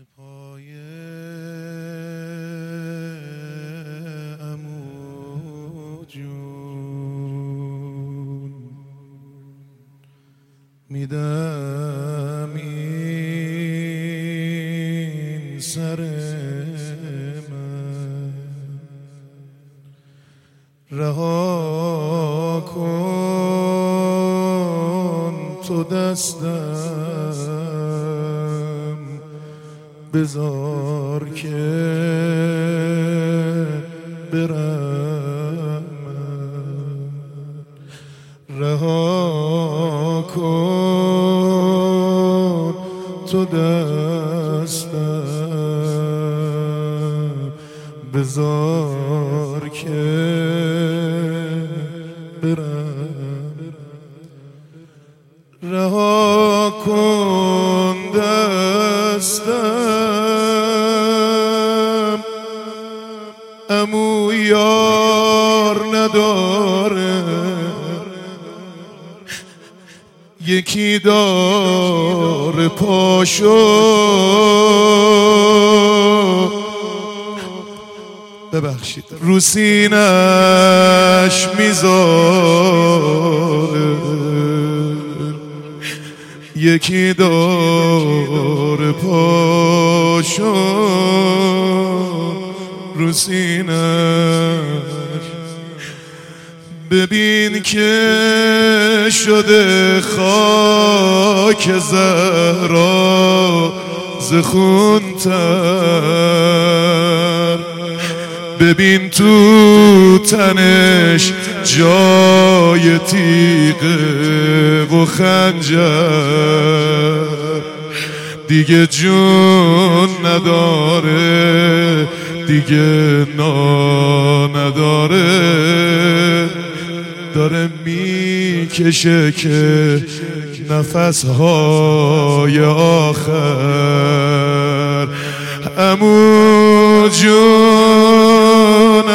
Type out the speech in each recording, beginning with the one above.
به پای عمو جون میدم این سر من، رها کن تو دستم، بذار که برم من. رها کن تو دستم، بذار که برم. رها کن دستم امو، یار نداره، یکی داره پاشو، ببخشید رو سینش میذاره، یکی داره پاشو رو سینش. ببین که شده خاک زهرا زخونتر، ببین تو تنش جای تیغه و خنجر، دیگه جون نداره، دیگه نداره، داره میکشه که نفسهای آخر. عمو جونم،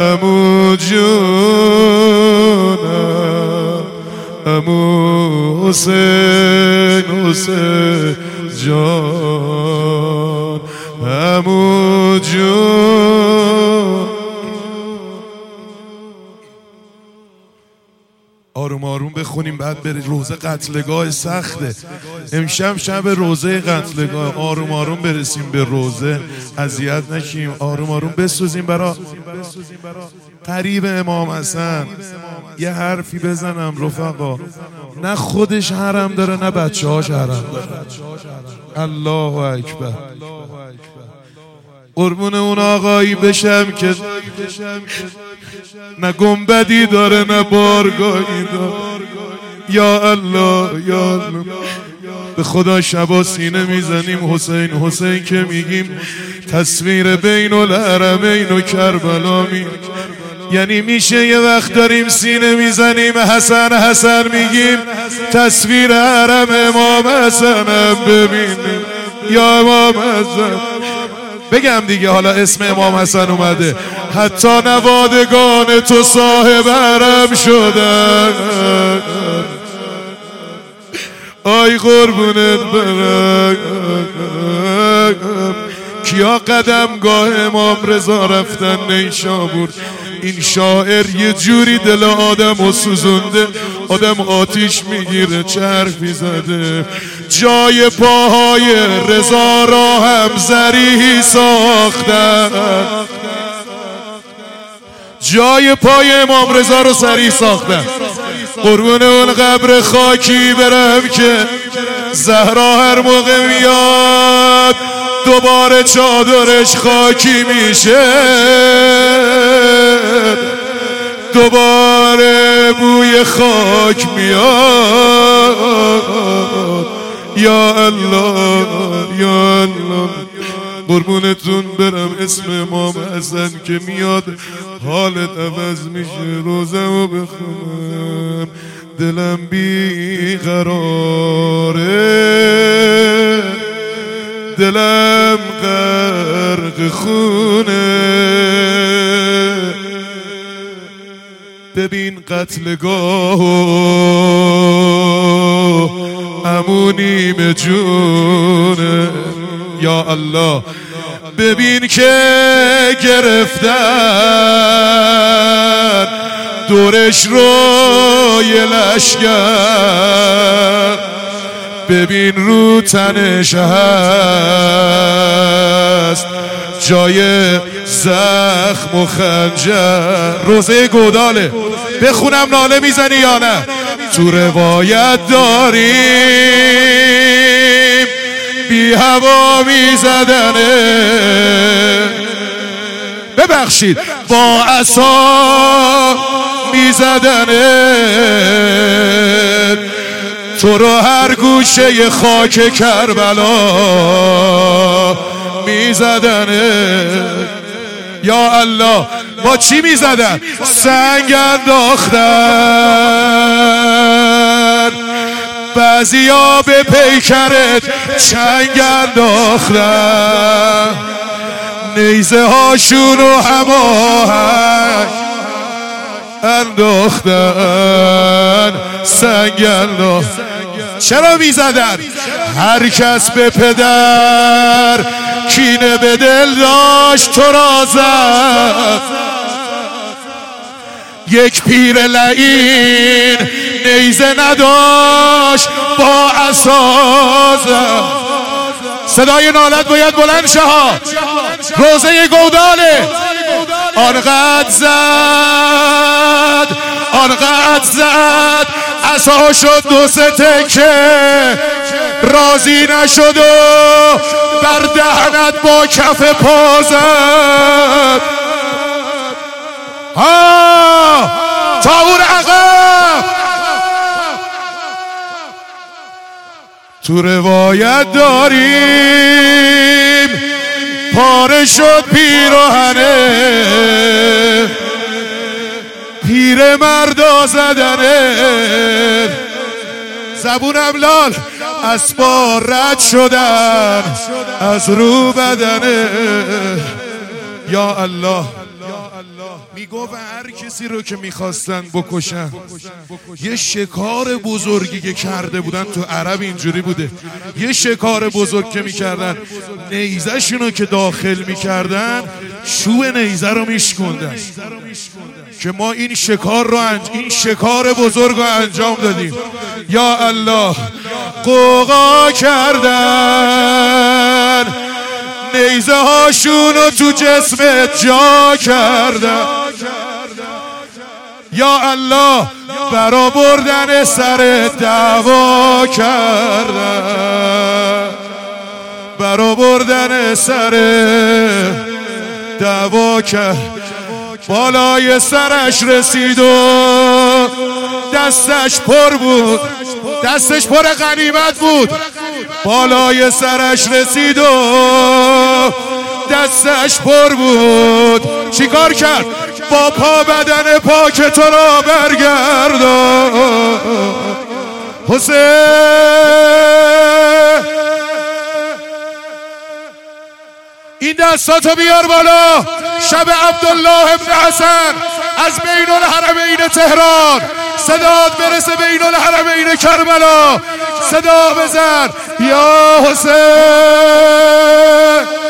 عمو جونم، عمو حسین، حسین جان، عمو جون. آروم آروم بخونیم بعد برید. روزه قتلگاه سخته، امشب شب روزه قتلگاه. آروم آروم برسیم به روزه، اذیت نشیم. آروم آروم بسوزیم برا قریب امام حسن. یه حرفی بزنم رفقا، نه خودش حرم داره نه بچه‌هاش حرم داره. الله اکبر. قربون اون آقایی بشم که نه گنبدی داره نه بارگاهی داره. یا الله یا الله، به خدا شبا سینه میزنیم حسین حسین که میگیم، تصویر بین الحرمین و کربلا میگیم. یعنی میشه یه وقت داریم سینه میزنیم حسن حسن میگیم، تصویر حرم امام حسن هم ببینیم. یا امام حسن بگم دیگه، حالا اسم امام حسن اومده، حتی نوادگان تو صاحب حرم شدن. آی قربونت برم. کیا قدمگاه امام رضا رفتن نیشابور؟ این شاعر یه جوری دل آدم و سوزنده، آدم آتیش میگیره، چرخ میزده. جای پاهای رضا را هم زریحی ساختن، جای پای امام رضا رو زریح ساختن. قربون اون قبر خاکی برم که زهرا هر موقع میاد دوباره چادرش خاکی میشه، دوباره بوی خاک میاد. یا الله یا الله، قربونتون برم. اسم امام حسن که میاد حالت عوض میشه. روزمو بخونم دلم بیقراره، دلم غرق خونه. ببین قتلگاه امونی به جونه. یا الله ببین که گرفتن دورش رو یه لشگر، ببین رو تنش هست جای زخم و خنجر. روزه گوداله بخونم ناله میزنی یا نه؟ تو روایت داریم بی هوا میزدنه، ببخشید با عصا میزدنه، تو رو هر گوشه خاک کربلا میزدنه. یا الله با چی میزدن؟ سنگ انداختن، بعضیا به پیکرت چنگ انداختن، نیزه هاشون رو هماهنگ انداختن، سنگ انداختن. چرا میزدن؟ هر کس به پدر کینه به دل داشت تو را زد، یک پیر لعین نیزه نداشت با عصا زد. صدای نالت باید بلند شه ها. روزه گوداله آنقدر زد آنقدر زد عصا شد دو سه تکه، راضی نشد و بر دهنت با کف پا زد. ها تا اون عقب تو روایت داریم پاره شد پیراهنه، پیر مردا زدنه. زبونم لال از پا رد شدن از رو بدنه. یا الله میگو و هر کسی رو که میخواستن بکشن، یه شکار بزرگی که کرده بودن تو عرب اینجوری بوده، یه شکار بزرگ که میکردن نیزه شونو که داخل میکردن شوه نیزه رو میشکندن، که ما این شکار بزرگ رو انجام دادیم. یا الله قوقا کردن نیزه هاشونو تو جسمت جا کردن. یا الله برا بردن سر دعوا کردن، برا بردن سر دعوا کرد. بالای سرش رسید و دستش پر بود، دستش پر غنیمت بود. بالای سرش رسید و دستش پر بود، چیکار کرد؟ با پا بدن پاک تو را برگردان. حسین این دستاتو بیار بالا. شب عبدالله ابن حسن از بین الحرمین تهران، صداد برسه بین الحرمین کربلا، صدا بزن یا حسین.